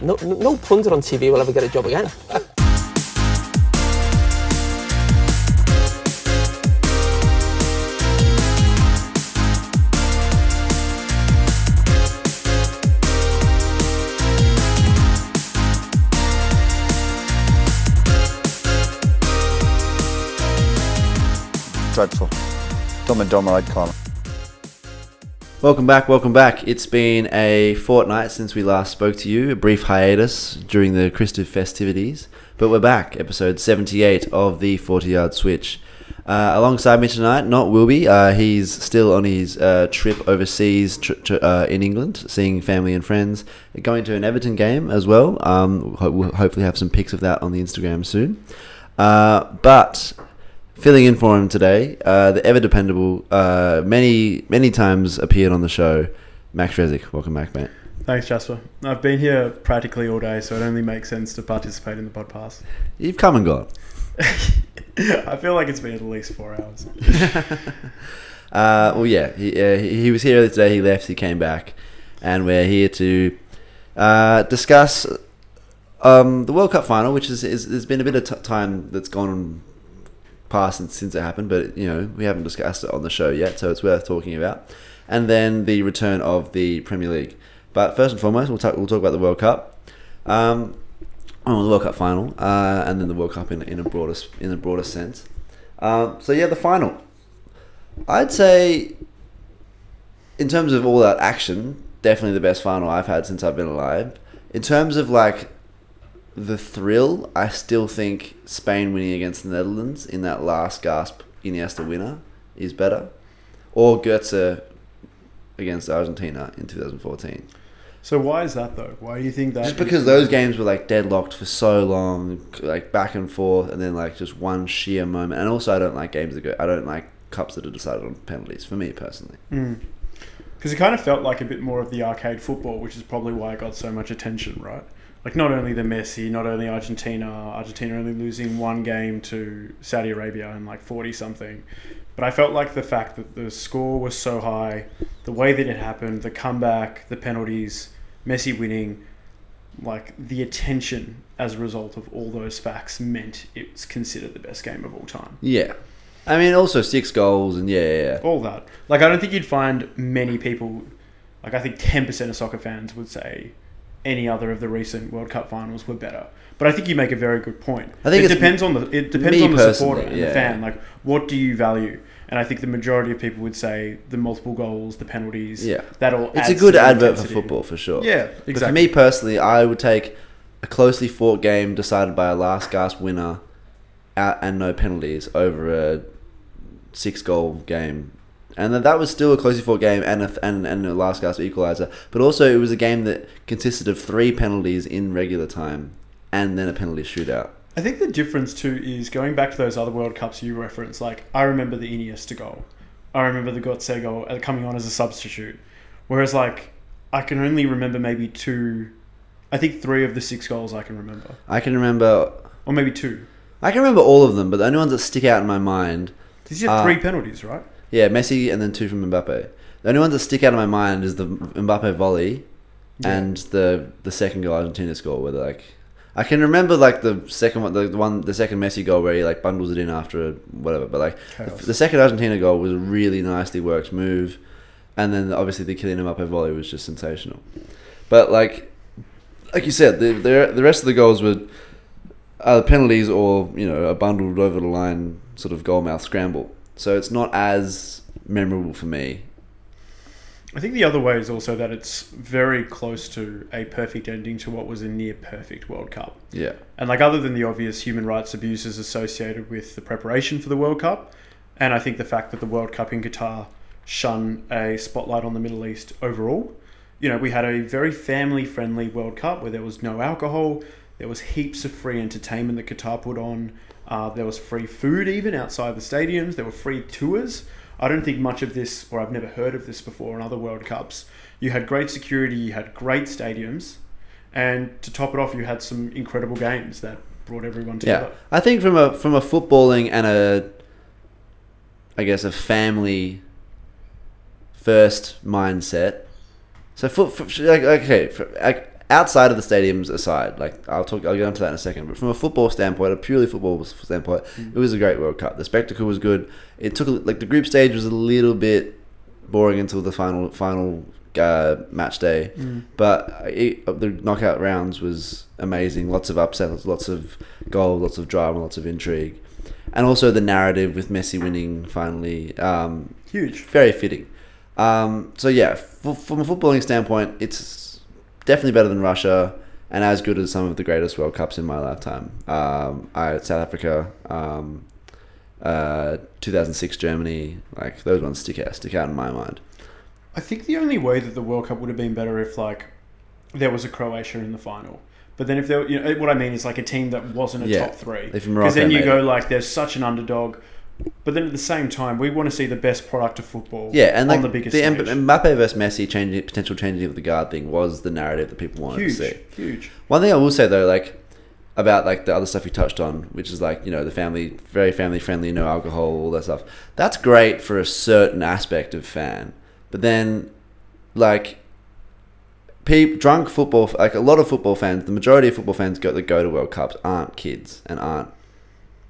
No pundit on TV will ever get a job again. Dreadful. Dumb and Dumber, I'd call it. Welcome back. It's been a fortnight since we last spoke to you, a brief hiatus during the Christmas festivities, but we're back, episode 78 of the 40-Yard Switch. Alongside me tonight, not Wilby, he's still on his trip overseas in England, seeing family and friends, going to an Everton game as well. We'll hopefully have some pics of that on the Instagram soon. But filling in for him today, the ever-dependable, many times appeared on the show, Max Rezic. Welcome back, mate. Thanks, Jasper. I've been here practically all day, so it only makes sense to participate in the podcast. You've come and gone. I feel like it's been at least 4 hours. He was here today, he left, he came back, and we're here to discuss the World Cup final, which is there's been a bit of time that's gone on past since it happened, but you know, we haven't discussed it on the show yet, so it's worth talking about. And then the return of the Premier League. But first and foremost, we'll talk about the World Cup, the World Cup final, and then the World Cup in a broader sense. The final. I'd say, in terms of all that action, definitely the best final I've had since I've been alive. In terms of like the thrill, I still think Spain winning against the Netherlands in that last gasp Iniesta winner is better, or Götze against Argentina in 2014. So why is that though? Why do you think that? Just because those games were like deadlocked for so long, like back and forth, and then like just one sheer moment. And also, I don't like games that go. I don't like cups that are decided on penalties. For me personally. Mm. Because it kind of felt like a bit more of the arcade football, which is probably why it got so much attention, right? Like not only the Messi, not only Argentina only losing one game to Saudi Arabia in like 40-something. But I felt like the fact that the score was so high, the way that it happened, the comeback, the penalties, Messi winning, like the attention as a result of all those facts meant it was considered the best game of all time. Yeah. I mean, also 6 goals and yeah. All that. Like I don't think you'd find many people, like I think 10% of soccer fans would say any other of the recent World Cup finals were better. But I think you make a very good point. I think it depends on the supporter and the fan. Like, what do you value? And I think the majority of people would say the multiple goals, the penalties. Yeah, that all. It's a good advert for football for sure. Yeah, exactly. But for me personally, I would take a closely fought game decided by a last gasp winner, out and no penalties over a 6-goal game. And that was still a closely fought game and a last gasp equaliser. But also, it was a game that consisted of 3 penalties in regular time and then a penalty shootout. I think the difference, too, is going back to those other World Cups you referenced. Like, I remember the Iniesta goal. I remember the Götze goal coming on as a substitute. Whereas, like, I can only remember maybe 2... I think 3 of the 6 goals I can remember. I can remember... Or maybe 2. I can remember all of them, but the only ones that stick out in my mind... These are 3 penalties, right? Yeah, Messi and then 2 from Mbappe. The only ones that stick out in my mind is the Mbappe volley and the second goal Argentina scored. Where like, I can remember like the second Messi goal where he like bundles it in after whatever. But like the second Argentina goal was a really nicely worked move, and then obviously the Kylian Mbappe volley was just sensational. But like you said, the rest of the goals were either penalties or a bundled over the line sort of goal mouth scramble. So it's not as memorable for me. I think the other way is also that it's very close to a perfect ending to what was a near perfect World Cup. Yeah. And like other than the obvious human rights abuses associated with the preparation for the World Cup, and I think the fact that the World Cup in Qatar shone a spotlight on the Middle East overall, we had a very family-friendly World Cup where there was no alcohol, there was heaps of free entertainment that Qatar put on. There was free food even outside the stadiums. There were free tours. I don't think much of this, or I've never heard of this before in other World Cups. You had great security, you had great stadiums, and to top it off, you had some incredible games that brought everyone together. Yeah, I think from a footballing and I guess a family first mindset. So, outside of the stadiums aside, like I'll get onto that in a second, but from a football standpoint, a purely football standpoint, it was a great World Cup. The spectacle was good. It took the group stage was a little bit boring until the final match day, but the knockout rounds was amazing. Lots of upsets, lots of goal, lots of drama, lots of intrigue, and also the narrative with Messi winning finally. Huge, very fitting. So yeah, from a footballing standpoint, it's definitely better than Russia, and as good as some of the greatest World Cups in my lifetime. South Africa, 2006 Germany, like those ones stick out in my mind. I think the only way that the World Cup would have been better if there was a Croatia in the final. But then if there, what I mean is a team that wasn't a top three. Because then you go there's such an underdog. But then at the same time, we want to see the best product of football and on the biggest stage. Mbappe versus Messi potential changing of the guard thing was the narrative that people wanted to see. Huge. One thing I will say though, about the other stuff you touched on, which is the family, very family friendly, no alcohol, all that stuff. That's great for a certain aspect of fan. But then, drunk football, a lot of football fans, the majority of football fans that go to World Cups aren't kids and aren't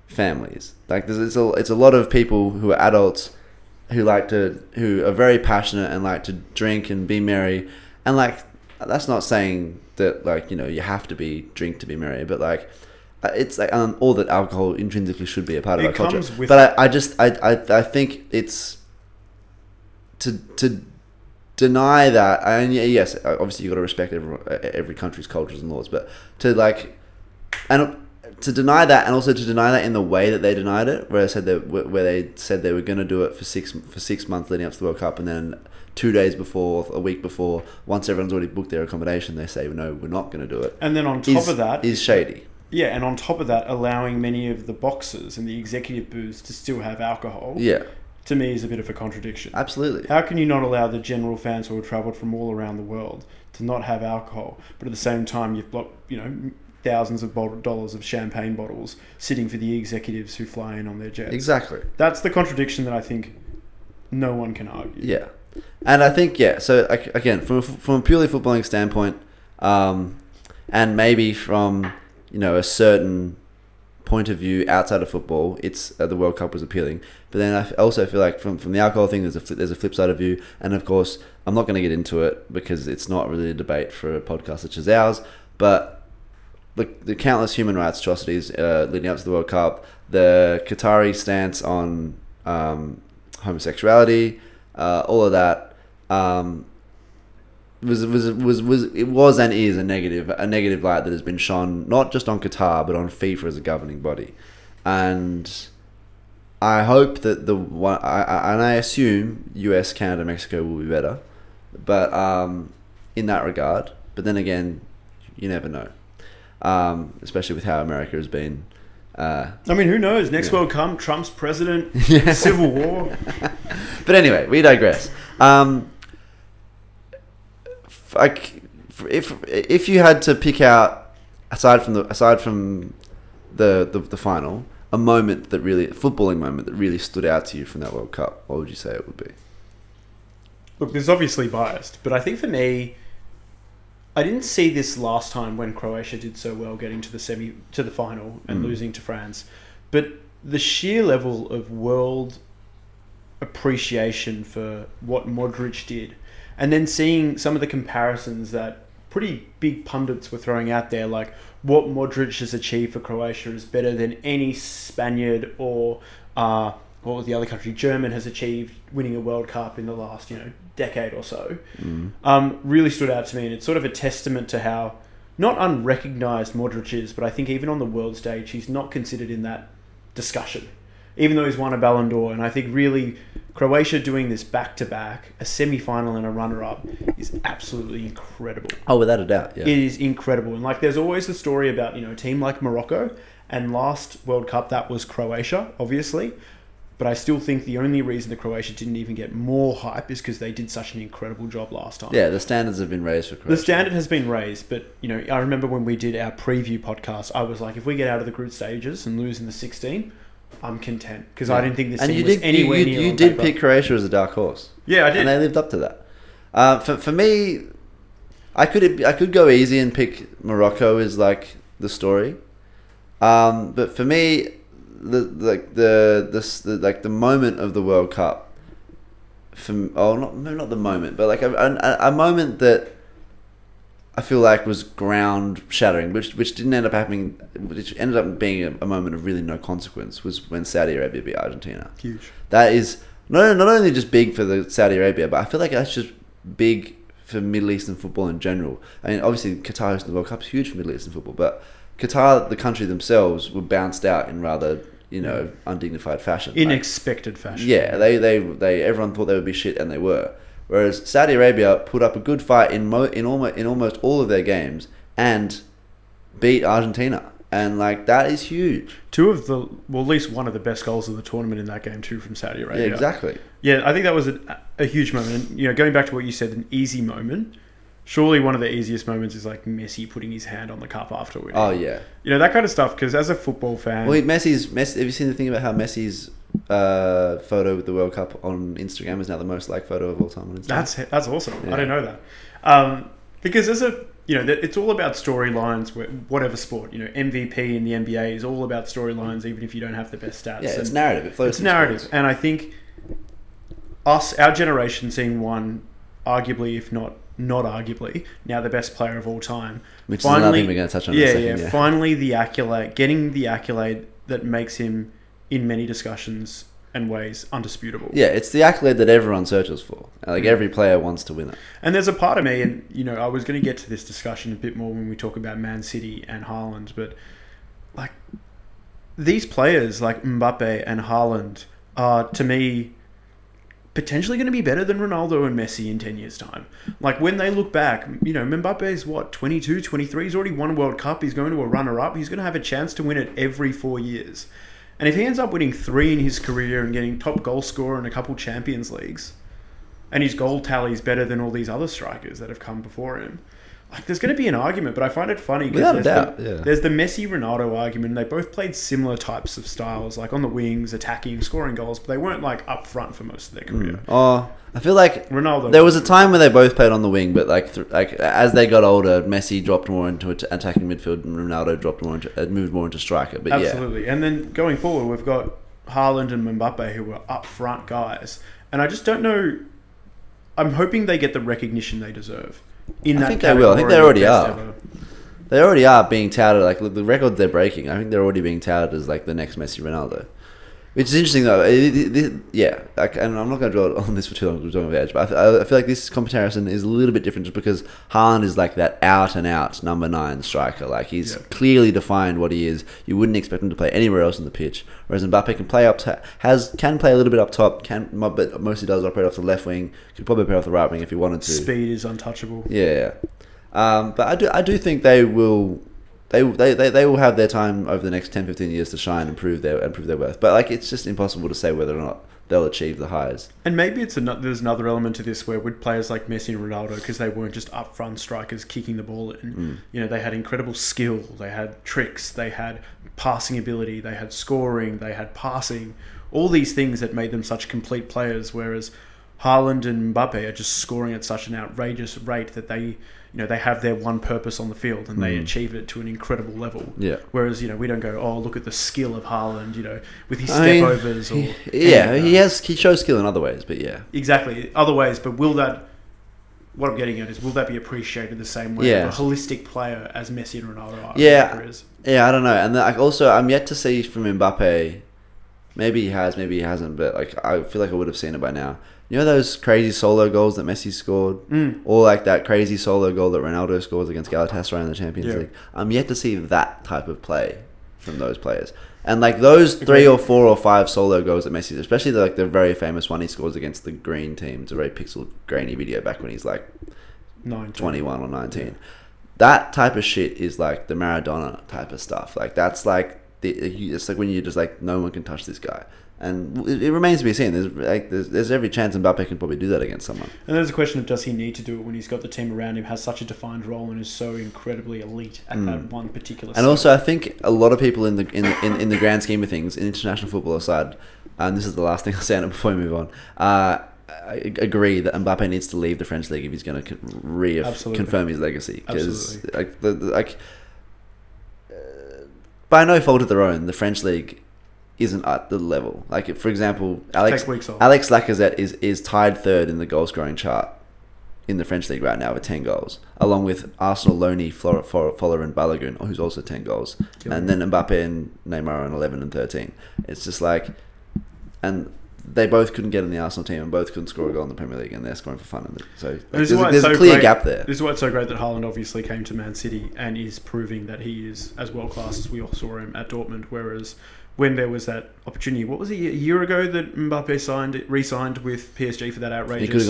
families. It's a lot of people who are adults who are very passionate and like to drink and be merry. And that's not saying that you have to drink to be merry, but it's all that alcohol intrinsically should be a part of our culture. But I think it's. To deny that, and yes, obviously you got to respect every country's cultures and laws, but to deny that, and also to deny that in the way that they denied it, where they said they were going to do it for six months leading up to the World Cup, and then 2 days before, a week before, once everyone's already booked their accommodation, they say no, we're not going to do it. And then on top of that is shady. Yeah, and on top of that, allowing many of the boxes and the executive booths to still have alcohol. Yeah. To me is a bit of a contradiction. Absolutely. How can you not allow the general fans who have travelled from all around the world to not have alcohol, but at the same time you've blocked, thousands of dollars of champagne bottles sitting for the executives who fly in on their jets? Exactly. That's the contradiction that I think no one can argue. Yeah. And I think, so again, from a purely footballing standpoint, and maybe from, a certain point of view outside of football, it's the World Cup was appealing. But then I also feel from the alcohol thing, there's a flip side of view, and of course I'm not going to get into it because it's not really a debate for a podcast such as ours, but the countless human rights atrocities leading up to the World Cup, the Qatari stance on homosexuality, all of that, was and is a negative light that has been shone not just on Qatar but on FIFA as a governing body, and I hope that I assume US, Canada, Mexico will be better, but in that regard. But then again, you never know, especially with how America has been. Who knows? Next World Cup, Trump's president, civil war. But anyway, we digress. If you had to pick out, aside from the final, a footballing moment that really stood out to you from that World Cup, what would you say it would be? Look, this is obviously biased, but I think for me, I didn't see this last time when Croatia did so well, getting to the final and losing to France, but the sheer level of world appreciation for what Modric did. And then seeing some of the comparisons that pretty big pundits were throwing out there, like what Modric has achieved for Croatia is better than any Spaniard or what was the other country? German has achieved winning a World Cup in the last, decade or so. Really stood out to me, and it's sort of a testament to how not unrecognized Modric is, but I think even on the world stage, he's not considered in that discussion. Even though he's won a Ballon d'Or, and I think really Croatia doing this back-to-back, a semi-final and a runner-up, is absolutely incredible. Oh, without a doubt, yeah. It is incredible. And there's always the story about, a team like Morocco, and last World Cup, that was Croatia, obviously. But I still think the only reason that Croatia didn't even get more hype is because they did such an incredible job last time. Yeah, the standards have been raised for Croatia. The standard has been raised, but, I remember when we did our preview podcast, I was like, if we get out of the group stages and lose in the 16... I'm content, because I didn't think this team was anywhere near. You did pick Croatia as a dark horse. Yeah, I did. And they lived up to that. For me, I could go easy and pick Morocco is like the story, but for me, the moment of the World Cup, not the moment, but like a moment that I feel like was ground shattering, which didn't end up happening, which ended up being a moment of really no consequence, was when Saudi Arabia beat Argentina. Huge. That is not only just big for the Saudi Arabia, but I feel like that's just big for Middle Eastern football in general. I mean, obviously Qatar hosting the World Cup is huge for Middle Eastern football, but Qatar, the country themselves, were bounced out in rather, undignified fashion. Unexpected fashion. Yeah, they everyone thought they would be shit, and they were. Whereas Saudi Arabia put up a good fight in almost all of their games and beat Argentina. And like that is huge. At least one of the best goals of the tournament in that game too, from Saudi Arabia. Yeah, exactly. Yeah, I think that was a huge moment. And, going back to what you said, an easy moment. Surely one of the easiest moments is like Messi putting his hand on the cup after winning. Oh yeah. That kind of stuff. Because as a football fan, have you seen the thing about how Messi's photo with the World Cup on Instagram is now the most liked photo of all time on Instagram? That's awesome. Yeah. I didn't know that. Because as a it's all about storylines, whatever sport. MVP in the NBA is all about storylines, even if you don't have the best stats. Yeah, it's narrative. It flows. It's narrative, sports. And I think our generation, seeing one, arguably, if not arguably, now the best player of all time. Which finally, is another thing we're going to touch on. In a second, yeah. Finally, getting the accolade that makes him, in many discussions and ways, undisputable. Yeah, it's the accolade that everyone searches for. Like every player wants to win it. And there's a part of me, and I was going to get to this discussion a bit more when we talk about Man City and Haaland, but like these players like Mbappe and Haaland are, to me, potentially going to be better than Ronaldo and Messi in 10 years' time. Like when they look back, Mbappe's what, 22, 23? He's already won a World Cup. He's going to a runner-up. He's going to have a chance to win it every 4 years. And if he ends up winning 3 in his career and getting top goal scorer in a couple Champions Leagues, and his goal tally is better than all these other strikers that have come before him, like there's going to be an argument. But I find it funny because there's the Messi-Ronaldo argument. They both played similar types of styles, like on the wings, attacking, scoring goals, but they weren't like up front for most of their career. Oh, I feel like Ronaldo. There was a time where they both played on the wing, but like as they got older, Messi dropped more into attacking midfield, and Ronaldo moved more into striker. But absolutely. Yeah. And then going forward, we've got Haaland and Mbappe, who were up front guys, and I just don't know. I'm hoping they get the recognition they deserve. I think they will. I think they already are. They already are being touted. Like the record they're breaking, I think they're already being touted as like the next Messi, Ronaldo. Which is interesting though. And I'm not going to dwell on this for too long because we're talking about Edge, but I feel like this comparison is a little bit different just because Haaland is like that out and out number 9 striker. Like he's clearly defined what he is. You wouldn't expect him to play anywhere else on the pitch. Whereas Mbappe can play can play a little bit up top, but mostly does operate off the left wing. Could probably play off the right wing if he wanted to. Speed is untouchable. Yeah. But I do think they will. They will have their time over the next 10-15 years to shine and prove their worth. But like it's just impossible to say whether or not they'll achieve the highs. And maybe there's another element to this where with players like Messi and Ronaldo, because they weren't just up front strikers kicking the ball in, they had incredible skill, they had tricks, they had passing ability, they had scoring, they had passing, all these things that made them such complete players. Whereas Haaland and Mbappe are just scoring at such an outrageous rate that they, they have their one purpose on the field and they achieve it to an incredible level. Yeah. Whereas, we don't go, oh, look at the skill of Haaland, with his step-overs. He shows skill in other ways, but yeah. Exactly, other ways, but what I'm getting at is, will that be appreciated the same way as a holistic player as Messi and Ronaldo are? Yeah, I don't know. And then, also, I'm yet to see from Mbappe, maybe he has, maybe he hasn't, but like I feel like I would have seen it by now. Those crazy solo goals that Messi scored? Or like that crazy solo goal that Ronaldo scores against Galatasaray in the Champions League? I'm yet to see that type of play from those players. And like those 3 or 4 or 5 solo goals that Messi, especially the very famous one he scores against the green team. It's a very pixel grainy video back when he's like 19. 21 or 19. Yeah. That type of shit is like the Maradona type of stuff. Like that's like, it's like when you're just like, no one can touch this guy. And it remains to be seen. There's every chance Mbappe can probably do that against someone. And there's a question of, does he need to do it when he's got the team around him, has such a defined role, and is so incredibly elite at that one particular stage? And also, I think a lot of people in the grand scheme of things, in international football aside, and this is the last thing I'll say on it before we move on, I agree that Mbappe needs to leave the French league if he's going to confirm his legacy. Because by no fault of their own, the French league isn't at the level. Like, for example, Alex Lacazette is tied third in the goal scoring chart in the French league right now with 10 goals, along with Arsenal loanee Foller and Balogun, who's also 10 goals, and then Mbappe and Neymar on 11 and 13. It's just like, and they both couldn't get in the Arsenal team and both couldn't score a goal in the Premier League, and they're scoring for fun. So there's a clear gap there. This is why it's so great that Haaland obviously came to Man City and is proving that he is as world-class as we all saw him at Dortmund, whereas when there was that opportunity, what was it, a year ago that Mbappe re-signed with PSG for that outrageous... He should have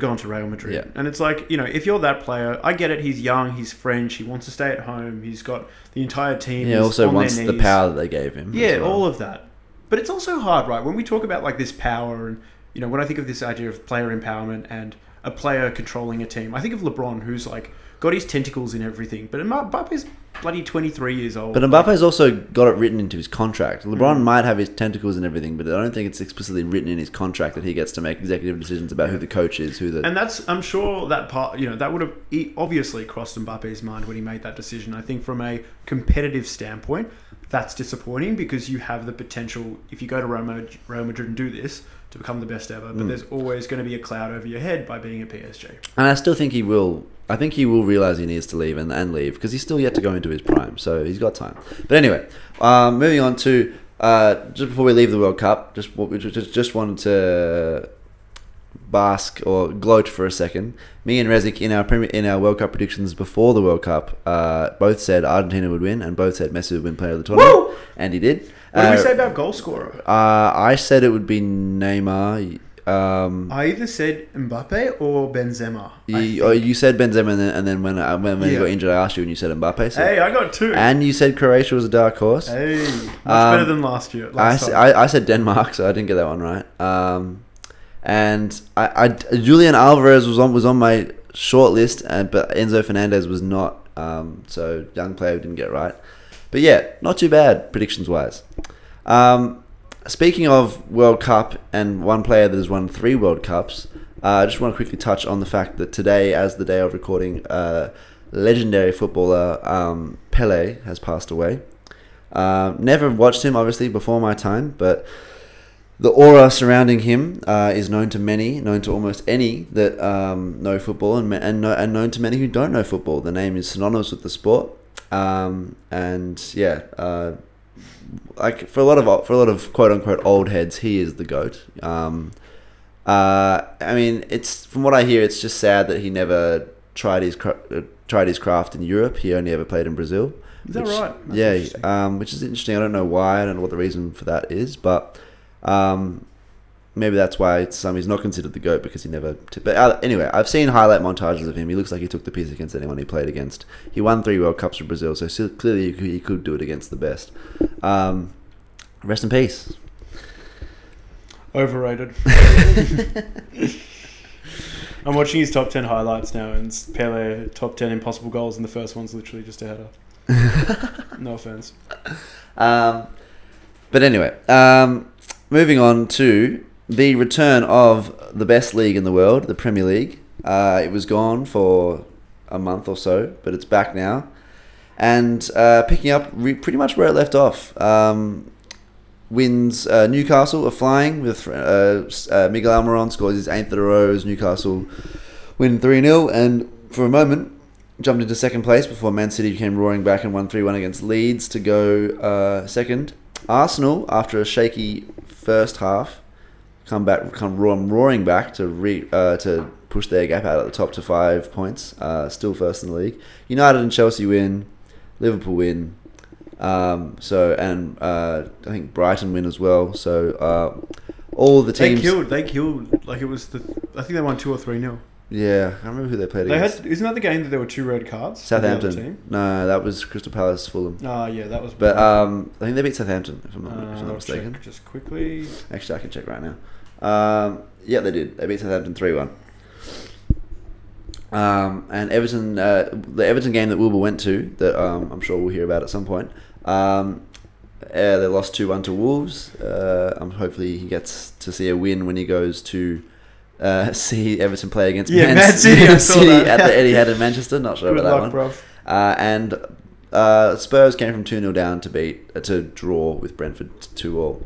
gone to Real Madrid. Yeah. And it's like, you know, if you're that player, I get it, he's young, he's French, he wants to stay at home, he's got the entire team... Yeah, also wants the power that they gave him. Yeah, well, all of that. But it's also hard, right? When we talk about, like, this power and, you know, when I think of this idea of player empowerment and a player controlling a team, I think of LeBron, who's, like, got his tentacles in everything, but Mbappe's... bloody 23 years old. But Mbappe's also got it written into his contract. LeBron might have his tentacles and everything, but I don't think it's explicitly written in his contract that he gets to make executive decisions about who the coach is, And that's, I'm sure that part, you know, that would have obviously crossed Mbappe's mind when he made that decision. I think from a competitive standpoint, that's disappointing because you have the potential, if you go to Real Madrid and do this, to become the best ever, but there's always going to be a cloud over your head by being at PSG. And I still think he will. I think he will realise he needs to leave and leave because he's still yet to go into his prime, so he's got time. But anyway, moving on to just before we leave the World Cup, just wanted to bask or gloat for a second. Me and Rezik in our World Cup predictions before the World Cup, both said Argentina would win and both said Messi would win Player of the Tournament, and he did. What did we say about goal scorer? I said it would be Neymar. I either said Mbappe or Benzema. You said Benzema, and then when you got injured, I asked you, and you said Mbappe. So. Hey, I got two. And you said Croatia was a dark horse. Hey, much better than last year. I said Denmark, so I didn't get that one right. And Julian Alvarez was on my short list, but Enzo Fernandez was not. So young player didn't get right. But yeah, not too bad predictions wise. Speaking of World Cup and one player that has won 3 World Cups, I just want to quickly touch on the fact that today, as the day of recording, legendary footballer Pelé has passed away. Never watched him, obviously, before my time, but the aura surrounding him is known to many, known to almost any that know football, and known to many who don't know football. The name is synonymous with the sport, like for a lot of quote unquote old heads, he is the GOAT. I mean, it's from what I hear, it's just sad that he never tried his craft in Europe. He only ever played in Brazil. Is that right? That's which is interesting. I don't know why. I don't know what the reason for that is, but maybe that's why he's not considered the GOAT because he never. But anyway, I've seen highlight montages of him. He looks like he took the piss against anyone he played against. He won 3 World Cups for Brazil, so still, clearly he could do it against the best. Rest in peace. Overrated. I'm watching his top 10 highlights now, and Pele top 10 impossible goals, and the first one's literally just a header. No offense. But anyway, moving on to the return of the best league in the world, the Premier League. It was gone for a month or so, but it's back now. And picking up pretty much where it left off. Wins Newcastle are flying with Miguel Almiron scores his 8th in a row as Newcastle win 3-0. And for a moment, jumped into second place before Man City came roaring back and won 3-1 against Leeds to go second. Arsenal, after a shaky first half, come roaring back to push their gap out at the top to 5 points, still first in the league. United and Chelsea win, Liverpool win, I think Brighton win as well. So all the teams they killed like it was I think they won 2 or 3-0. Yeah, I can't remember who they played against. Isn't that the game that there were 2 red cards? Southampton. No, that was Crystal Palace, Fulham. Oh, yeah, that was... But I think they beat Southampton, if I'm not mistaken. Check just quickly. Actually, I can check right now. Yeah, they did. They beat Southampton 3-1. And Everton, the Everton game that Wilbur went to, that I'm sure we'll hear about at some point, They lost 2-1 to Wolves. Hopefully he gets to see a win when he goes to see Everton play against Man City at the Etihad in Manchester. Not sure about that one. And Spurs came from 2-0 down to draw with Brentford 2-2.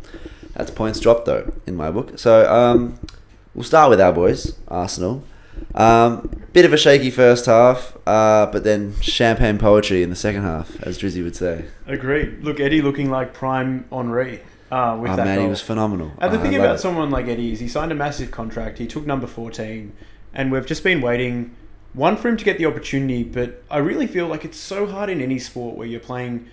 That's points dropped though in my book. So we'll start with our boys, Arsenal. Bit of a shaky first half, but then champagne poetry in the second half, as Drizzy would say. Agreed. Look, Eddie looking like prime Henri with that man, goal. He was phenomenal. And the thing about someone like Eddie is he signed a massive contract. He took number 14, and we've just been waiting, one, for him to get the opportunity, but I really feel like it's so hard in any sport where you're playing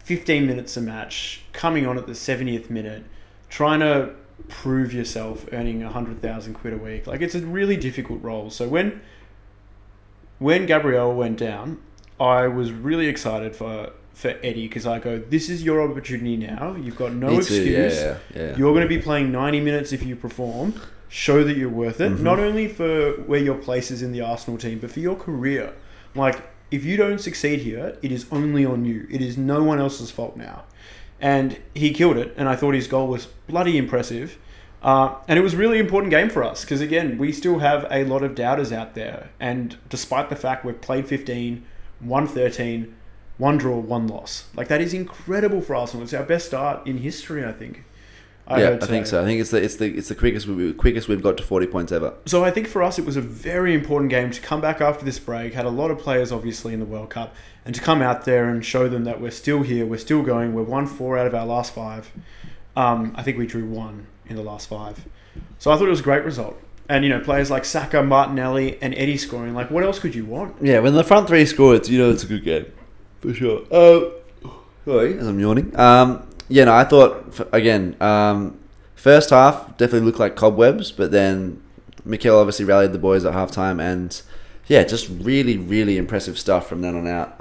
15 minutes a match, coming on at the 70th minute, trying to prove yourself, earning 100,000 quid a week. Like, it's a really difficult role. So when Gabriel went down, I was really excited for Eddie, because I go, this is your opportunity now. You've got no excuse. Yeah. You're going to be playing 90 minutes if you perform. Show that you're worth it. Mm-hmm. Not only for where your place is in the Arsenal team, but for your career. Like, if you don't succeed here, it is only on you. It is no one else's fault now. And he killed it, and I thought his goal was bloody impressive. And it was a really important game for us, because again, we still have a lot of doubters out there. And despite the fact we've played 15, won 13, one draw, one loss. Like, that is incredible for Arsenal. It's our best start in history, I think. I think so. I think it's the quickest we've got to 40 points ever. So I think for us it was a very important game to come back after this break. Had a lot of players obviously in the World Cup, and to come out there and show them that we're still here, we're still going. We've won 4 out of our last 5. I think we drew 1 in the last 5. So I thought it was a great result. And, you know, players like Saka, Martinelli, and Eddie scoring. Like, what else could you want? Yeah, when the front three score, it's a good game for sure. Sorry, as I'm yawning. Yeah, no, I thought, again, first half definitely looked like cobwebs, but then Mikel obviously rallied the boys at halftime, and yeah, just really, really impressive stuff from then on out.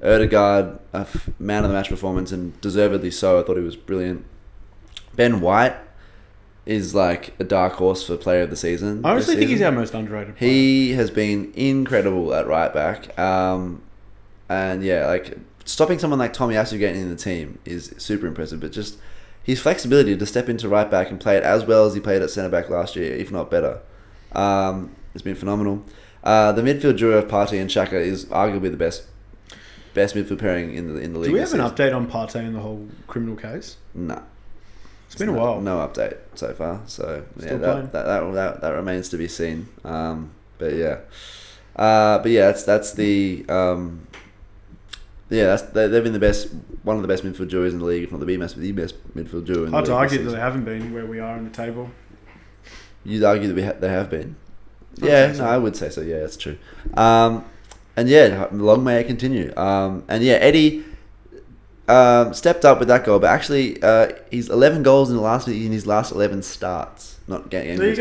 Ødegaard, a man of the match performance, and deservedly so. I thought he was brilliant. Ben White is like a dark horse for player of the season. I honestly think he's our most underrated player. He has been incredible at right back. And yeah, like, stopping someone like Tomiyasu getting in the team is super impressive, but just his flexibility to step into right back and play it as well as he played at centre back last year, if not better, it's been phenomenal. The midfield duo of Partey and Xhaka is arguably the best midfield pairing in the league. Do we have an update on Partey and the whole criminal case? No. It's been a while. No update so far, so yeah, that remains to be seen. They've been one of the best midfield duos in the league, if not the best midfield duo in the league. I'd argue that they haven't been where we are in the table. You'd argue that they have been? I would say so. Yeah, that's true. And yeah, long may it continue. And yeah, Eddie stepped up with that goal, but actually he's 11 goals in his last 11 starts. Not games where he's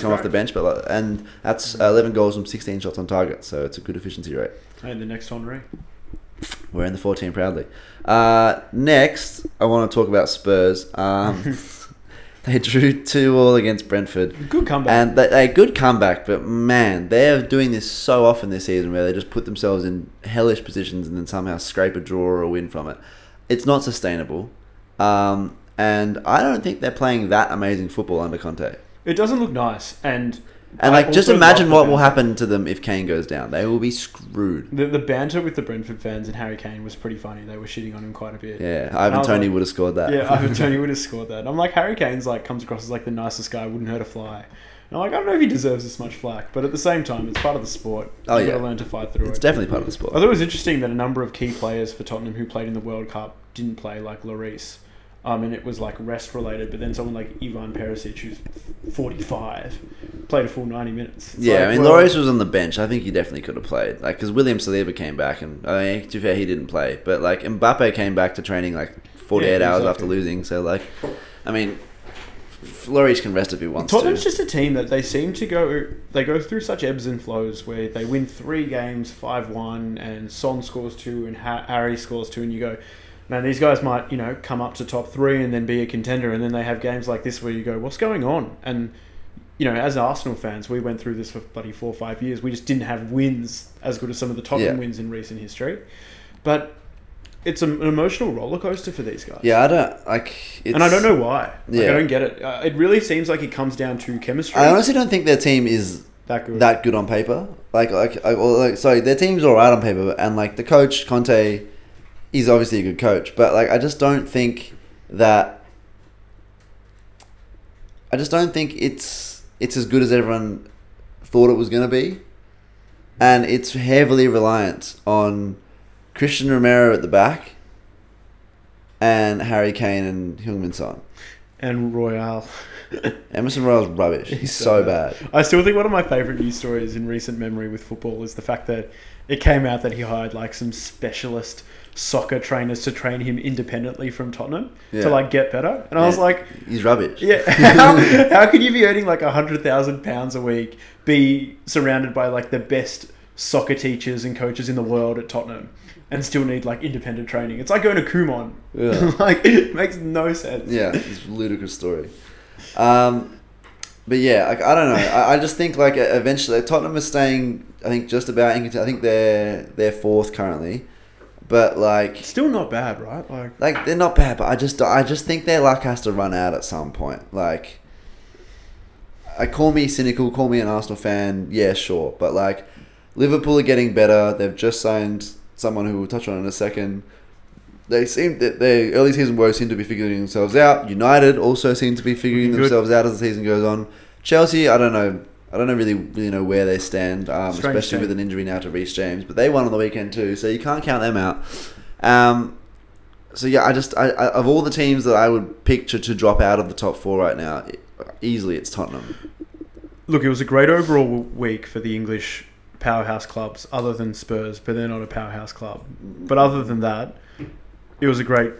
come off the bench, but and that's 11 goals from 16 shots on target, so it's a good efficiency rate. And the next Henri. We're in the 14 proudly. Next, I want to talk about Spurs. They drew 2-2 against Brentford. Good comeback. And a good comeback, but man, they're doing this so often this season where they just put themselves in hellish positions and then somehow scrape a draw or a win from it. It's not sustainable. And I don't think they're playing that amazing football under Conte. It doesn't look nice. And like, just imagine what will happen to them if Kane goes down. They will be screwed. The banter with the Brentford fans and Harry Kane was pretty funny. They were shitting on him quite a bit. Yeah, Ivan Toney would have scored that. Yeah, Ivan Toney would have scored that. And I'm like, Harry Kane's like comes across as like the nicest guy, wouldn't hurt a fly. And I'm like, I don't know if he deserves this much flack, but at the same time, it's part of the sport. You've got to learn to fight through it. It's definitely part of the sport. I thought it was interesting that a number of key players for Tottenham who played in the World Cup didn't play, like Lloris. And it was like rest related, but then someone like Ivan Perisic, who's 45, played a full 90 minutes. It's Lloris was on the bench. I think he definitely could have played, like, because William Saliba came back, and I mean, to be fair, he didn't play, but like Mbappe came back to training like 48 hours after losing. So like, I mean, Lloris can rest if he wants. Tottenham's just a team that they seem to go. They go through such ebbs and flows where they win 3 games, 5-1, and Son scores 2, and Harry scores 2, and you go, man, these guys might, you know, come up to top 3 and then be a contender, and then they have games like this where you go, what's going on? And, you know, as Arsenal fans, we went through this for bloody 4 or 5 years. We just didn't have wins as good as some of the top wins in recent history. But it's an emotional roller coaster for these guys. Yeah, I don't like. It's, and I don't know why. Like, yeah. I don't get it. It really seems like it comes down to chemistry. I honestly don't think their team is that good on paper. Like, their team's all right on paper, and like the coach Conte, he's obviously a good coach, but like I just don't think it's as good as everyone thought it was going to be, and it's heavily reliant on Christian Romero at the back and Harry Kane and Heung-min Son. And Royale. Emerson Royale's rubbish. He's so bad. I still think one of my favourite news stories in recent memory with football is the fact that it came out that he hired like some specialist soccer trainers to train him independently from Tottenham to like get better. And I was like... He's rubbish. Yeah. How could you be earning like £100,000 a week, be surrounded by like the best soccer teachers and coaches in the world at Tottenham, and still need like independent training? It's like going to Kumon. Yeah. Like, it makes no sense. Yeah, it's a ludicrous story. But yeah, like, I don't know. I just think like eventually Tottenham is staying. I think just about. I think they're fourth currently, but like still not bad, right? Like they're not bad, but I just think their luck has to run out at some point. Like, I call me cynical, call me an Arsenal fan. Yeah, sure, but like Liverpool are getting better. They've just signed someone who we'll touch on in a second. They seem that their early season woes seem to be figuring themselves out. United also seem to be figuring themselves out as the season goes on. Chelsea, I don't know really know where they stand, especially with an injury now to Reece James. But they won on the weekend too, so you can't count them out. So yeah, I of all the teams that I would picture to drop out of the top four right now, easily it's Tottenham. Look, it was a great overall week for the English powerhouse clubs, other than Spurs, but they're not a powerhouse club. But other than that, it was a great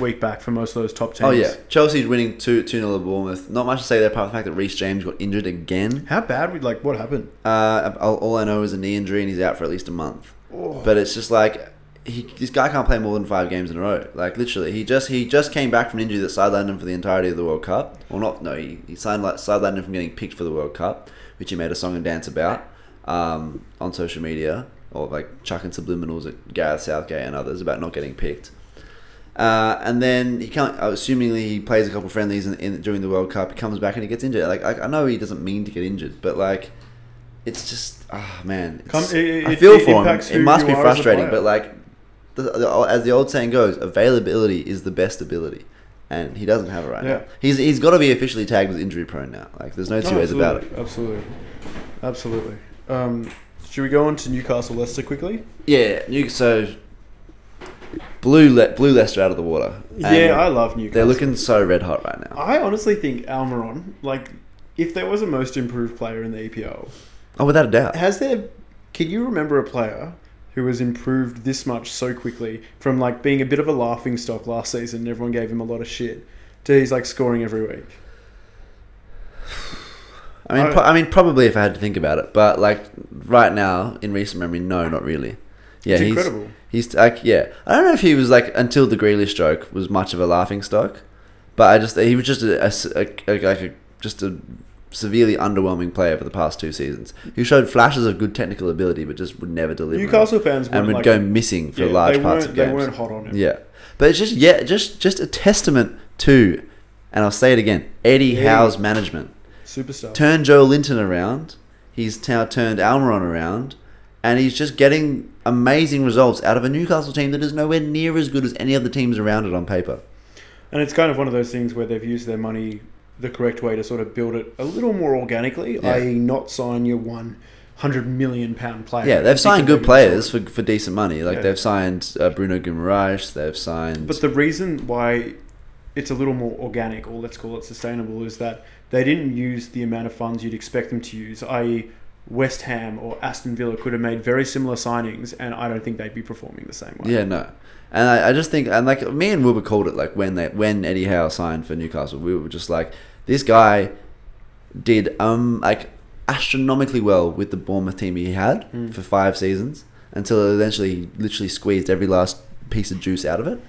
week back for most of those top teams. Oh yeah, Chelsea's winning 2-0 at Bournemouth. Not much to say there apart from the fact that Reece James got injured again. How bad? Like, what happened? All I know is a knee injury, and he's out for at least a month. Oh. But it's just like this guy can't play more than 5 games in a row. Like, literally, he just came back from an injury that sidelined him for the entirety of the World Cup. Well, he sidelined him from getting picked for the World Cup, which he made a song and dance about. On social media, or like chucking subliminals at Gareth Southgate and others about not getting picked, and then he can't. Assumingly, he plays a couple of friendlies during the World Cup. He comes back and he gets injured. Like I know he doesn't mean to get injured, but like it's just man. I feel for him. It must be frustrating, but like as the old saying goes, availability is the best ability, and he doesn't have it right now. He's got to be officially tagged as injury prone now. Like there's no two ways about it. Absolutely. Should we go on to Newcastle Leicester quickly? Yeah, so blew Leicester out of the water. Yeah, I love Newcastle. They're looking so red hot right now. I honestly think Almiron, like, if there was a most improved player in the EPL, without a doubt, can you remember a player who has improved this much so quickly from like being a bit of a laughing stock last season and everyone gave him a lot of shit to he's like scoring every week? I mean, probably if I had to think about it, but like right now in recent memory, no, not really. Yeah, he's incredible. He's like, I don't know if he was like until the Grealish joke was much of a laughing stock, but he was just a severely underwhelming player for the past 2 seasons. Who showed flashes of good technical ability, but just would never deliver. Newcastle fans and would go missing for large parts of games. They weren't hot on him. Yeah, but it's just a testament to, and I'll say it again, Eddie Howe's management. Superstar. Turned Joe Linton around. He's now turned Almiron around. And he's just getting amazing results out of a Newcastle team that is nowhere near as good as any other teams around it on paper. And it's kind of one of those things where they've used their money the correct way to sort of build it a little more organically, i.e. not sign your £100 million player. Yeah, they've signed good players for decent money. Like they've signed Bruno Guimaraes, they've signed... But the reason why it's a little more organic, or let's call it sustainable, is that they didn't use the amount of funds you'd expect them to use, i.e. West Ham or Aston Villa could have made very similar signings, and I don't think they'd be performing the same way. Yeah, no. And I just think, and like me and Wilbur called it, like when Eddie Howe signed for Newcastle, we were just like, this guy did like astronomically well with the Bournemouth team he had for 5 seasons, until eventually he literally squeezed every last piece of juice out of it.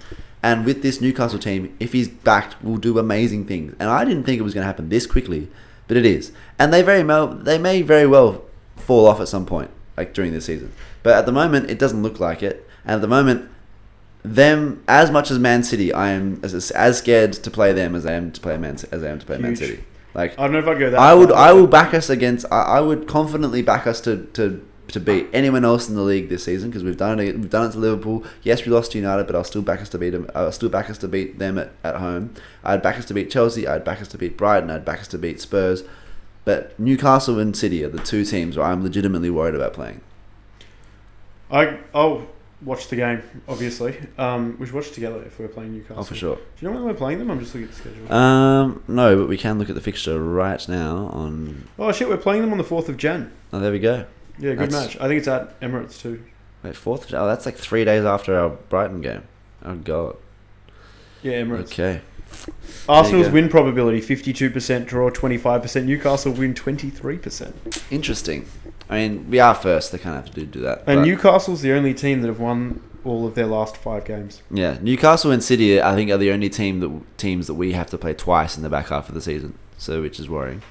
And with this Newcastle team, if he's backed, will do amazing things. And I didn't think it was going to happen this quickly, but it is. And they may very well fall off at some point, like during this season. But at the moment, it doesn't look like it. And at the moment, them as much as Man City. I am as scared to play them as I am to play Man City. Like, I don't know if I'd go that. I will back us against. I would confidently back us to beat anyone else in the league this season, because we've done it to Liverpool. Yes, we lost to United, but I'll still back us to beat them. I'll still back us to beat them at home. I'd back us to beat Chelsea. I'd back us to beat Brighton. I'd back us to beat Spurs. But Newcastle and City are the two teams where I'm legitimately worried about playing. I'll watch the game, obviously. We should watch it together if we're playing Newcastle. Oh, for sure. Do you know when we're playing them? I'm just looking at the schedule. No, but we can look at the fixture right now on... Oh, shit, we're playing them on the 4th of Jan. Oh, there we go. Yeah, good match. I think it's at Emirates too. Wait, 4th? Oh, that's like 3 days after our Brighton game. Oh, God. Yeah, Emirates. Okay. Arsenal's win probability 52%, draw 25%, Newcastle win 23%. Interesting. I mean, we are first, they kind of have to do that. And Newcastle's the only team that have won all of their last 5 games. Yeah, Newcastle and City, I think, are the only teams that we have to play twice in the back half of the season, so which is worrying.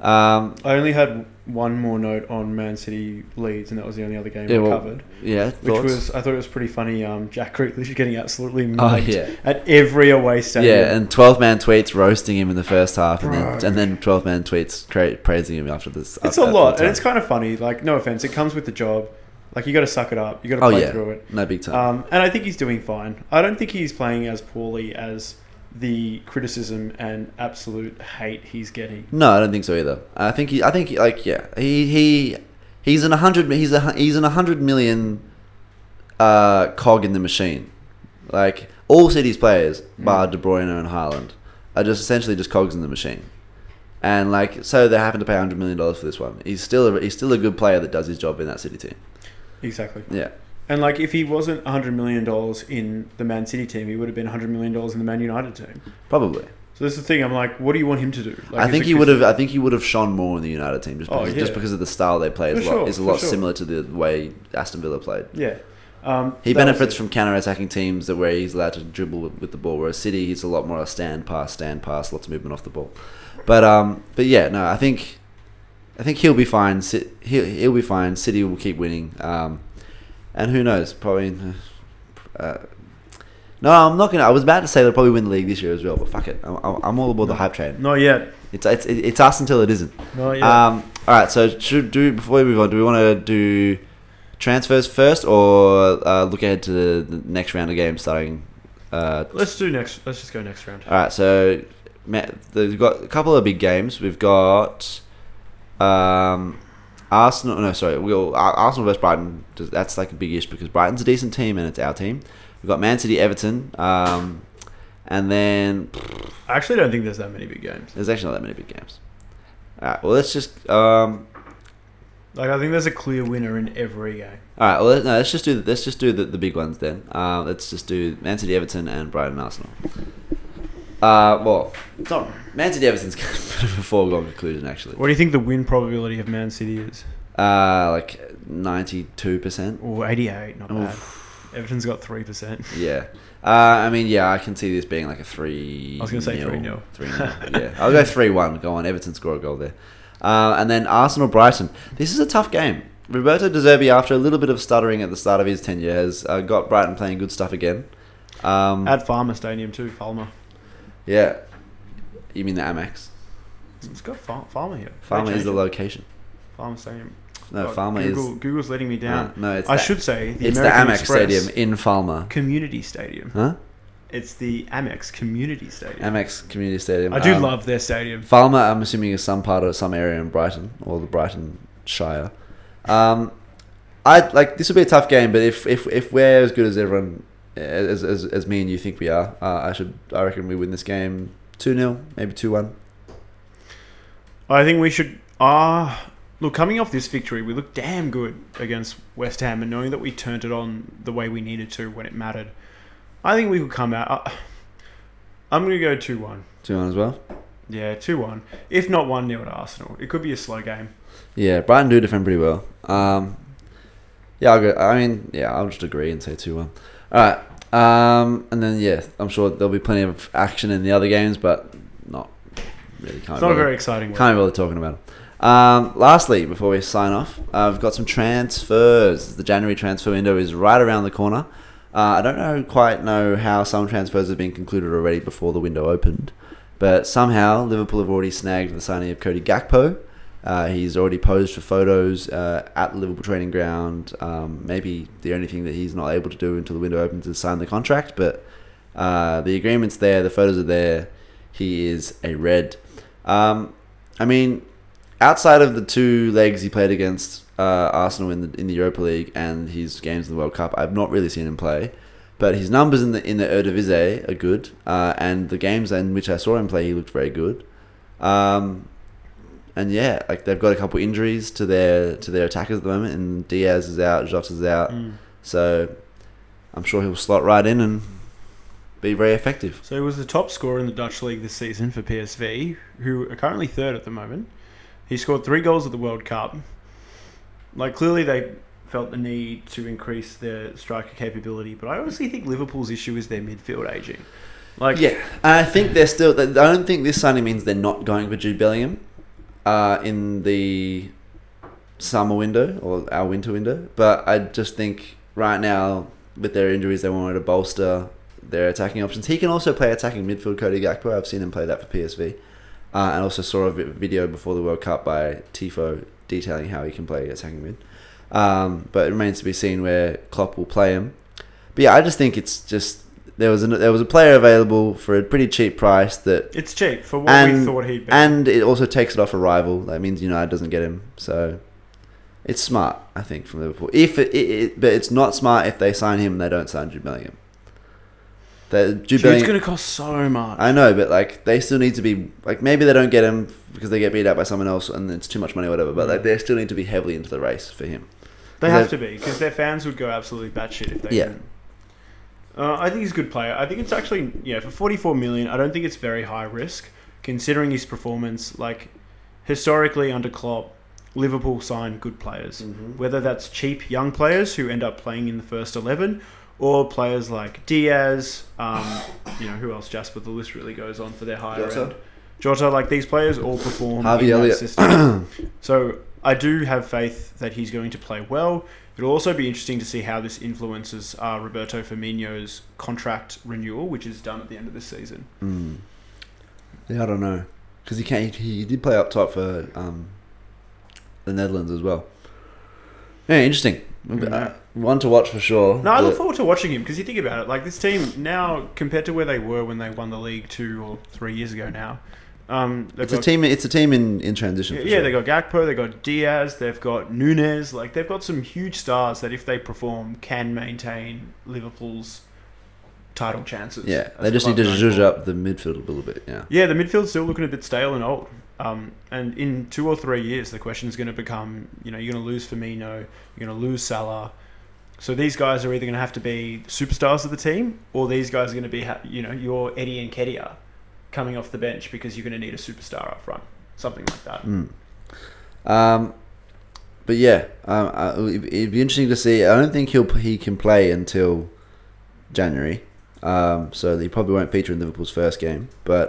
I only had one more note on Man City Leeds, and that was the only other game I covered. Yeah, I thought it was pretty funny. Jack Grealish getting absolutely mugged at every away stadium. Yeah, and 12-man tweets roasting him in the first half, and then 12-man tweets praising him after this. It's a lot, and it's kind of funny. Like, no offense, it comes with the job. Like, you got to suck it up. You got to play through it. No, big time. And I think he's doing fine. I don't think he's playing as poorly as the criticism and absolute hate he's getting. No, I don't think so either. He's an 100. He's an 100 million cog in the machine. Like all City's players, bar De Bruyne and Haaland, are just essentially just cogs in the machine. And like, so they happen to pay $100 million for this one. He's still a good player that does his job in that City team. Exactly. Yeah. And, like, if he wasn't $100 million in the Man City team, he would have been $100 million in the Man United team. Probably. So that's the thing. I'm like, what do you want him to do? Like, I think he would have shone more in the United team just because of the style they play. It's a lot similar to the way Aston Villa played. Yeah. He benefits from counter-attacking teams where he's allowed to dribble with the ball, whereas City, he's a lot more a stand-pass, lots of movement off the ball. But yeah, no, I think he'll be fine. He'll be fine. City will keep winning. And who knows? Probably. No, I'm not gonna. I was about to say they'll probably win the league this year as well, but fuck it. I'm all aboard the hype train. Not yet. It's us until it isn't. Not yet. All right. So before we move on, do we want to do transfers first, or look ahead to the next round of games starting? Let's just go next round. All right. So we've got a couple of big games. We've got. Arsenal versus Brighton. That's like a big issue because Brighton's a decent team and it's our team. We've got Man City, Everton, and then I actually don't think there's that many big games. There's actually not that many big games. All right, well let's just I think there's a clear winner in every game. All right, well no, let's just do the big ones then. Let's just do Man City, Everton, and Brighton, Arsenal. Man City Everton's kind of a foregone conclusion, actually. What do you think the win probability of Man City is? Like 92%. Or 88%, not bad. Everton's got 3%. Yeah. I can see this being like a 3-0. I was going to say 3-0. 3-0, yeah. I'll go 3-1. Go on, Everton score a goal there. And then Arsenal-Brighton. This is a tough game. Roberto De Zerbi, after a little bit of stuttering at the start of his tenure, has got Brighton playing good stuff again. At Falmer Stadium too, Falmer. Yeah. You mean the Amex? It's got Falmer here. Falmer is the location. Falmer Stadium. No, Falmer is... Google's letting me down. No, it's... It's the Amex Express Stadium in Falmer. Community Stadium. Huh? It's the Amex Community Stadium. Amex Community Stadium. I do love their stadium. Falmer, I'm assuming, is some part of some area in Brighton, or the Brighton Shire. This will be a tough game, but if we're as good as everyone... As me and you think we are, I reckon we win this game 2-0, maybe 2-1. I think we should. Look, coming off this victory, we looked damn good against West Ham, and knowing that we turned it on the way we needed to when it mattered, I think we could come out. I'm going to go 2-1. 2-1 as well. Yeah, 2-1. If not 1-0 to Arsenal, it could be a slow game. Yeah, Brighton do defend pretty well. I'll just agree and say 2-1. All right, and then I'm sure there'll be plenty of action in the other games, but not really. It's not a very exciting one. Can't be really talking about it. Lastly, before we sign off, we've got some transfers. The January transfer window is right around the corner. I don't quite know how some transfers have been concluded already before the window opened, but somehow Liverpool have already snagged the signing of Cody Gakpo. He's already posed for photos at the Liverpool training ground. Maybe the only thing that he's not able to do until the window opens is sign the contract, but the agreement's there, the photos are there. He is a red. I mean, outside of the two legs he played against Arsenal in the Europa League and his games in the World Cup, I've not really seen him play. But his numbers in the Eredivisie are good, and the games in which I saw him play, he looked very good. And yeah, like they've got a couple injuries to their attackers at the moment, and Diaz is out, Jota is out, so I'm sure he'll slot right in and be very effective. So he was the top scorer in the Dutch league this season for PSV, who are currently third at the moment. He scored 3 goals at the World Cup. Like clearly they felt the need to increase their striker capability, but I honestly think Liverpool's issue is their midfield aging. Like yeah, and I think they're still. I don't think this signing means they're not going for Jude Bellingham. In the summer window or our winter window, but I just think right now with their injuries they wanted to bolster their attacking options. He can also play attacking midfield, Cody Gakpo. I've seen him play that for PSV, and also saw a video before the World Cup by Tifo detailing how he can play attacking mid, but it remains to be seen where Klopp will play him. But yeah, I just think it's just There was a player available for a pretty cheap price that... It's cheap for what we thought he'd be. And it also takes it off a rival. That means United doesn't get him. So it's smart, I think, from Liverpool. But it's not smart if they sign him and they don't sign Jude Bellingham. Jude's going to cost so much. I know, but like they still need to be... like maybe they don't get him because they get beat out by someone else and it's too much money or whatever, but like they still need to be heavily into the race for him. They have to be, because their fans would go absolutely batshit if they didn't. I think he's a good player. I think it's actually, for 44 million, I don't think it's very high risk, considering his performance. Like, historically under Klopp, Liverpool sign good players. Mm-hmm. Whether that's cheap young players who end up playing in the first 11, or players like Diaz, who else, Jasper, the list really goes on for their higher end. Jota, like these players all perform Harvey in that system. So I do have faith that he's going to play well. It'll also be interesting to see how this influences Roberto Firmino's contract renewal, which is done at the end of this season. Mm. Yeah, I don't know. Because he did play up top for the Netherlands as well. Yeah, interesting. One to watch for sure. No, I look forward to watching him, because you think about it. Like, this team now, compared to where they were when they won the league 2 or 3 years ago now... It's a team in transition. Yeah, they got Gakpo, they got Diaz, they've got Nunes. Like they've got some huge stars that, if they perform, can maintain Liverpool's title chances. Yeah, they just need to zhuzh up the midfield a little bit. Yeah, the midfield's still looking a bit stale and old. And in 2 or 3 years, the question is going to become: you're going to lose Firmino, you're going to lose Salah. So these guys are either going to have to be superstars of the team, or these guys are going to be, your Eddie Nketiah coming off the bench, because you're going to need a superstar up front, something like that. But yeah, it'd be interesting to see. I don't think he can play until January, so he probably won't feature in Liverpool's first game. But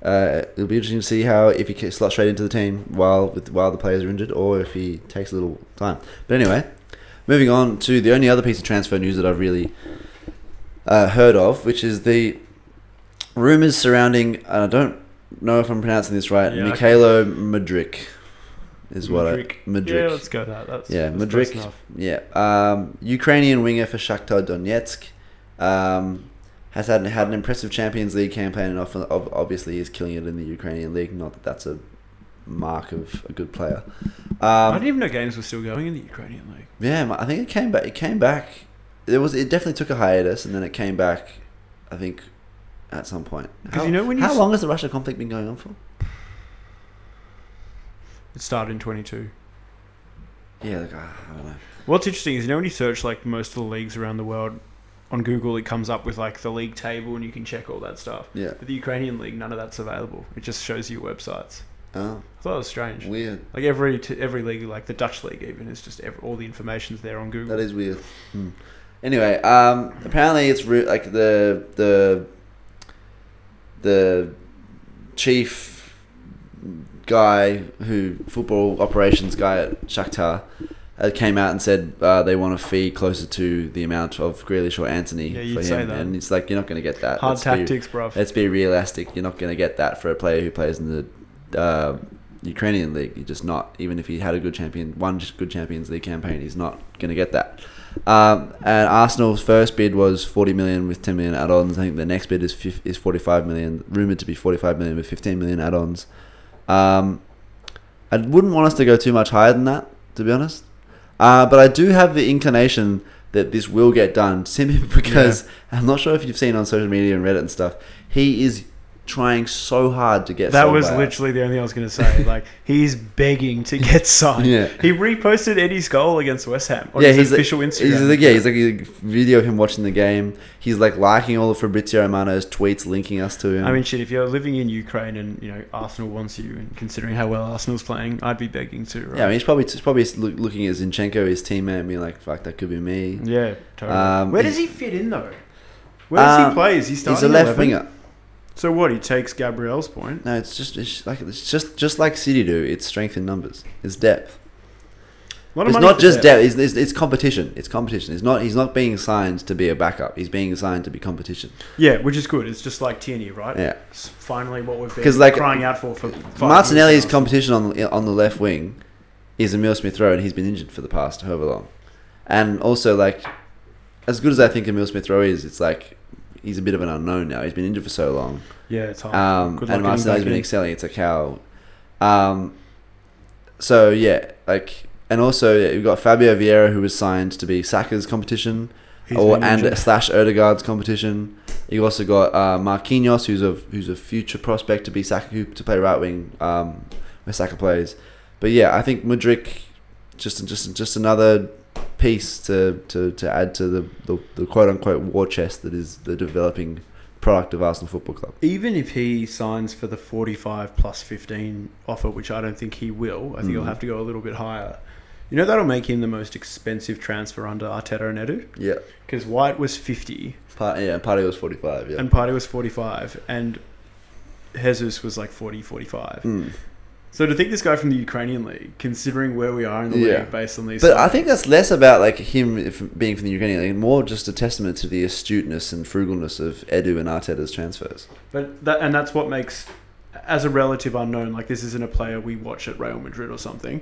it'll be interesting to see how, if he can slot straight into the team while the players are injured, or if he takes a little time. But anyway, moving on to the only other piece of transfer news that I've really heard of, which is the rumours surrounding, I don't know if I'm pronouncing this right, Modric is what Modric. Yeah, let's go that. That's Modric. Close enough. Yeah, Ukrainian winger for Shakhtar Donetsk, has had an impressive Champions League campaign, and obviously is killing it in the Ukrainian league. Not that that's a mark of a good player. I didn't even know games were still going in the Ukrainian league. Yeah, I think it came back. It definitely took a hiatus, and then it came back, I think, at some point. How long has the Russia conflict been going on for? It started in 22. Yeah, I don't know. What's interesting is, when you search like most of the leagues around the world on Google, it comes up with like the league table and you can check all that stuff. Yeah. But the Ukrainian league, none of that's available. It just shows you websites. Oh. I thought it was strange. Weird. Like every league, like the Dutch league even, is just all the information's there on Google. That is weird. Anyway, apparently it's like the chief guy, football operations guy at Shakhtar, came out and said they want a fee closer to the amount of Grealish or Antony for him. And it's like, you're not going to get that. Hard tactics, bro. Let's be realistic. You're not going to get that for a player who plays in the Ukrainian league. You're just not. Even if he had a good one good Champions League campaign, he's not going to get that. And Arsenal's first bid was 40 million with 10 million add-ons. I think the next bid is 45 million, rumored to be 45 million with 15 million add-ons. I wouldn't want us to go too much higher than that, to be honest. But I do have the inclination that this will get done, simply because I'm not sure if you've seen on social media and Reddit and stuff, he is trying so hard to get signed. That was literally the only thing I was going to say. Like, he's begging to get signed. He reposted Eddie's goal against West Ham on his official Instagram. He's like a video of him watching the game. He's like liking all of Fabrizio Romano's tweets linking us to him. I mean, shit, if you're living in Ukraine and you know Arsenal wants you, and considering how well Arsenal's playing, I'd be begging to. Right? Yeah, I mean, he's probably looking at Zinchenko, his teammate, and being like, "Fuck, that could be me." Yeah, totally. Where does he fit in though? Where does he play? Is he starting? He's a left winger. So what, he takes Gabriel's point? No, it's just like City do. It's strength in numbers. It's depth. It's not just depth. It's competition. It's competition. He's not being signed to be a backup. He's being signed to be competition. Yeah, which is good. It's just like Tierney, right? Yeah. It's finally what we've been crying out for 5 years. Martinelli's competition on the left wing is Emile Smith-Rowe, and he's been injured for the past however long. And also, like, as good as I think Emile Smith-Rowe is, it's like, he's a bit of an unknown now. He's been injured for so long. Yeah, it's hard. And Martinelli's been excelling. It's a cow. So, yeah. And also, you've got Fabio Vieira, who was signed to be Saka's competition / Odegaard's competition. You've also got Marquinhos, who's a future prospect to be Saka, to play right wing where Saka plays. But, yeah, I think Modric, just another piece to add to the quote-unquote war chest that is the developing product of Arsenal Football Club. Even if he signs for the 45 plus 15 offer, which I don't think he will, I think he'll have to go a little bit higher. You know, that'll make him the most expensive transfer under Arteta and Edu? Yeah. Because White was 50. And Partey was 45, yeah. And Partey was 45, and Jesus was like 40, 45. Mm. So to think this guy from the Ukrainian league, considering where we are in the league based on these... But I think that's less about like him being from the Ukrainian league, more just a testament to the astuteness and frugalness of Edu and Arteta's transfers. And that's what makes, as a relative unknown, like this isn't a player we watch at Real Madrid or something,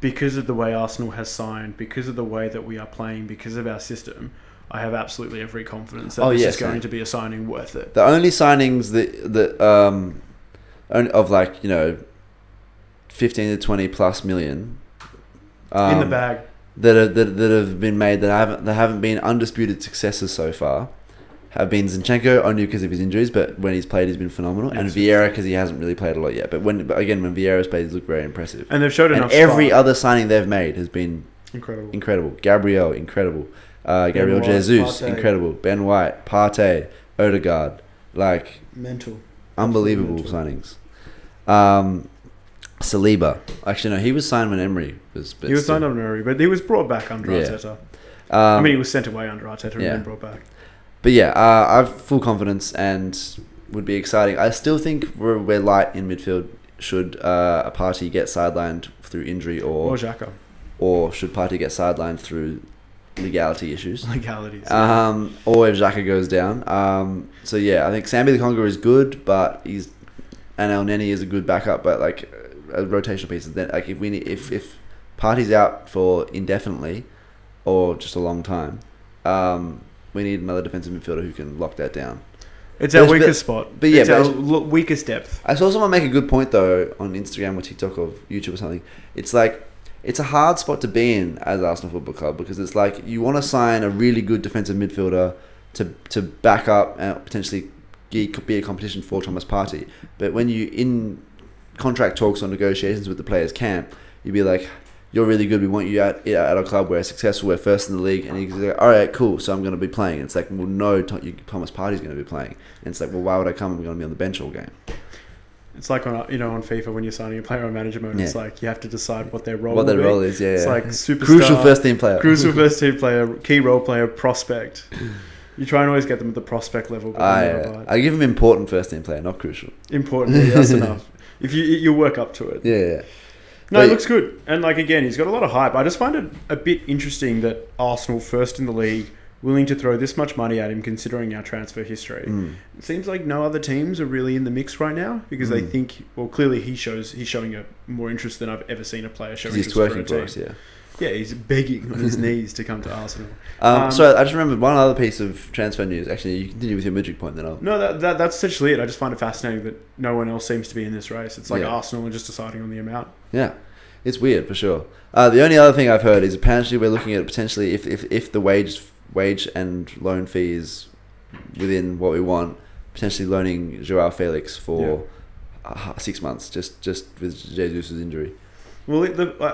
because of the way Arsenal has signed, because of the way that we are playing, because of our system... I have absolutely every confidence that this is going to be a signing worth it. The only signings of 15 to 20 plus million in the bag that have been made that haven't been undisputed successes so far have been Zinchenko, only because of his injuries, but when he's played he's been phenomenal, and Vieira because he hasn't really played a lot yet, but when Vieira's played he's looked very impressive, and they've showed enough. And every other signing they've made has been incredible. Gabriel, incredible. Gabriel Jesus, Partey. Incredible. Ben White, Partey, Odegaard, like mental, unbelievable mental signings. Saliba. Actually, no, he was signed when Emery was... He was signed under Emery, but he was brought back under Arteta. He was sent away under Arteta and then brought back. But yeah, I have full confidence and would be exciting. I still think we're light in midfield should Partey get sidelined through injury or Xhaka. Or should Partey get sidelined through legality issues. Legalities. Yeah. Or if Xhaka goes down. So yeah, I think Sambi Lokonga is good, but he's... And El Neni is a good backup, but like... rotational pieces. Then, like, if Partey's out for indefinitely or just a long time, we need another defensive midfielder who can lock that down. It's our weakest spot. But yeah, it's our weakest depth. I saw someone make a good point though on Instagram or TikTok or YouTube or something. It's like, it's a hard spot to be in as Arsenal Football Club, because it's like you want to sign a really good defensive midfielder to back up and potentially be a competition for Thomas Partey. But when you in contract talks or negotiations with the players' camp, you'd be like, "You're really good. We want you at our club. We're successful. We're first in the league." And he's like, "All right, cool. So I'm going to be playing." And it's like, "Well, no, Thomas Partey's going to be playing." And it's like, "Well, why would I come? I'm going to be on the bench all game." It's like on FIFA when you're signing a player on manager mode, it's like you have to decide what their role is. What their role is, yeah. It's like superstar, crucial first team player, key role player, prospect. You try and always get them at the prospect level. I give them important first team player, not crucial. Important, that's enough. If you work up to it. Yeah. No, but it looks good. And, like, again, he's got a lot of hype. I just find it a bit interesting that Arsenal, first in the league, willing to throw this much money at him considering our transfer history. Mm. It seems like no other teams are really in the mix right now because they think, well, clearly he's showing a more interest than I've ever seen a player show interest for a team. He's working for us, yeah. Yeah, he's begging on his knees to come to Arsenal. So I just remembered one other piece of transfer news. Actually, you continue with your Modric point, then I'll... No, that's essentially it. I just find it fascinating that no one else seems to be in this race. It's like Arsenal are just deciding on the amount. Yeah, it's weird for sure. The only other thing I've heard is apparently we're looking at potentially if the wage and loan fee is within what we want, potentially loaning João Felix for 6 months, just with Jesus' injury. Well,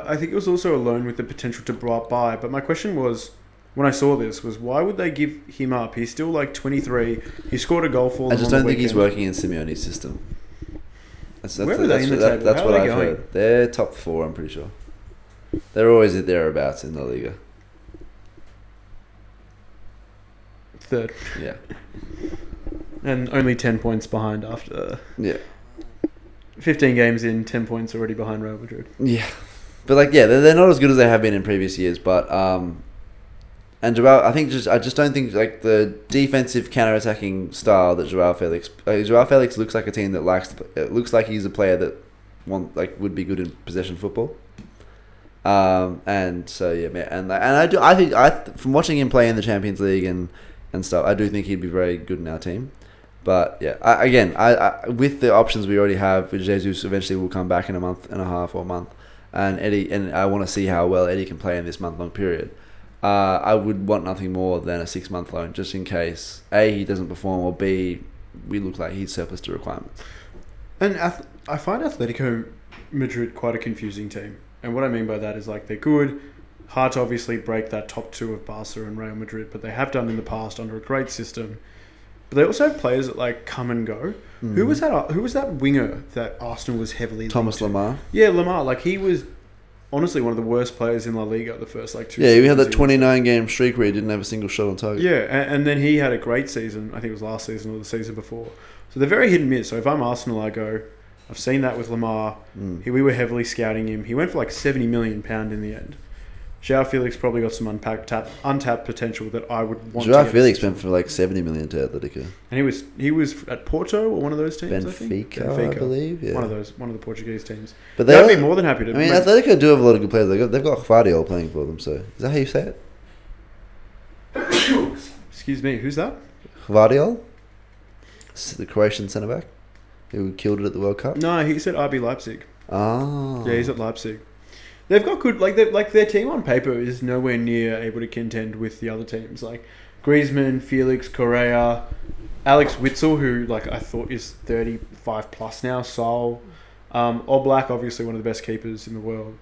I think it was also a loan with the potential to buy. But my question was, when I saw this, was why would they give him up? He's still like 23. He scored a goal for them. I just don't think he's working in Simeone's system. Where are they in the table? That's what I've heard. They're top four, I'm pretty sure. They're always thereabouts in La Liga. Third. Yeah. And only 10 points behind after... Yeah. 15 games in, 10 points already behind Real Madrid. Yeah. But, like, yeah, they're not as good as they have been in previous years. But, and Joao, I just don't think, like, the defensive counter-attacking style that Joao Felix looks like a team that looks like he's a player that would be good in possession football. And so, yeah, man. And from watching him play in the Champions League and stuff, I do think he'd be very good in our team. But, yeah, I with the options we already have, Jesus eventually will come back in a month and a half or a month. And Eddie, and I want to see how well Eddie can play in this month-long period. I would want nothing more than a 6-month loan, just in case, A, he doesn't perform, or B, we look like he's surplus to requirements. And I find Atletico Madrid quite a confusing team. And what I mean by that is, like, they're good. Hard to obviously break that top two of Barca and Real Madrid, but they have done in the past under a great system. But they also have players that, like, come and go. Mm. Who was that winger that Arsenal was heavily Thomas Lamar? To? Yeah, Lamar. Like, he was honestly one of the worst players in La Liga the first, like, 2 seasons. Yeah, we had that 29-game streak where he didn't have a single shot on target. Yeah, and then he had a great season. I think it was last season or the season before. So they're very hit and miss. So if I'm Arsenal, I go, I've seen that with Lamar. Mm. We were heavily scouting him. He went for, like, £70 million in the end. Joao Felix probably got some untapped potential that I would want. Joao Felix went for like $70 million to Atletico, and he was at Porto or one of those teams. Benfica, I believe, yeah. One of the Portuguese teams. But they'd be more than happy to. I mean, Atletico do have a lot of good players. They've got Guardiola playing for them. So is that how you say it? Excuse me, who's that? Guardiola, the Croatian centre back, who killed it at the World Cup. No, he said RB Leipzig. Oh, yeah, he's at Leipzig. They've got good, like their team on paper is nowhere near able to contend with the other teams. Like Griezmann, Felix, Correa, Alex Witzel, who, like, I thought is 35 plus now, Sol, Oblak, obviously one of the best keepers in the world.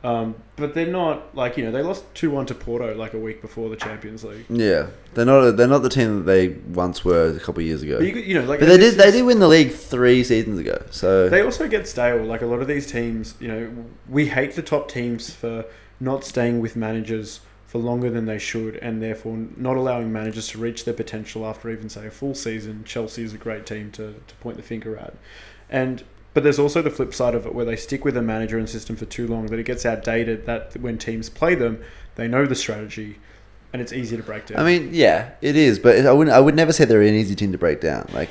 But they're not, like, you know, they lost 2-1 to Porto like a week before the Champions League. Yeah, they're not the team that they once were a couple of years ago. But, they did win the league 3 seasons ago. So they also get stale. Like, a lot of these teams, you know, we hate the top teams for not staying with managers for longer than they should, and therefore not allowing managers to reach their potential after even, say, a full season. Chelsea is a great team to point the finger at, and. But there's also the flip side of it where they stick with a manager and system for too long that it gets outdated, that when teams play them, they know the strategy and it's easy to break down. I mean, yeah, it is. But I would never say they're an easy team to break down. Like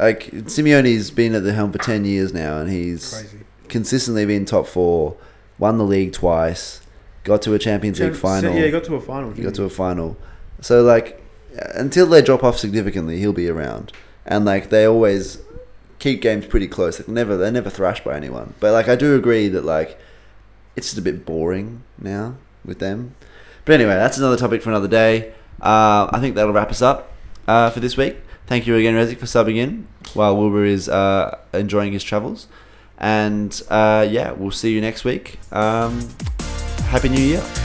Simeone's been at the helm for 10 years now and he's consistently been top four, won the league twice, got to a Champions League final. Yeah, he got to a final. So, like, until they drop off significantly, he'll be around. And, like, they always... keep games pretty close. They're never thrashed by anyone. But, like, I do agree that, like, it's just a bit boring now with them. But anyway, that's another topic for another day. I think that'll wrap us up for this week. Thank you again, Rezik, for subbing in while Wilbur is enjoying his travels. And, yeah, we'll see you next week. Happy New Year.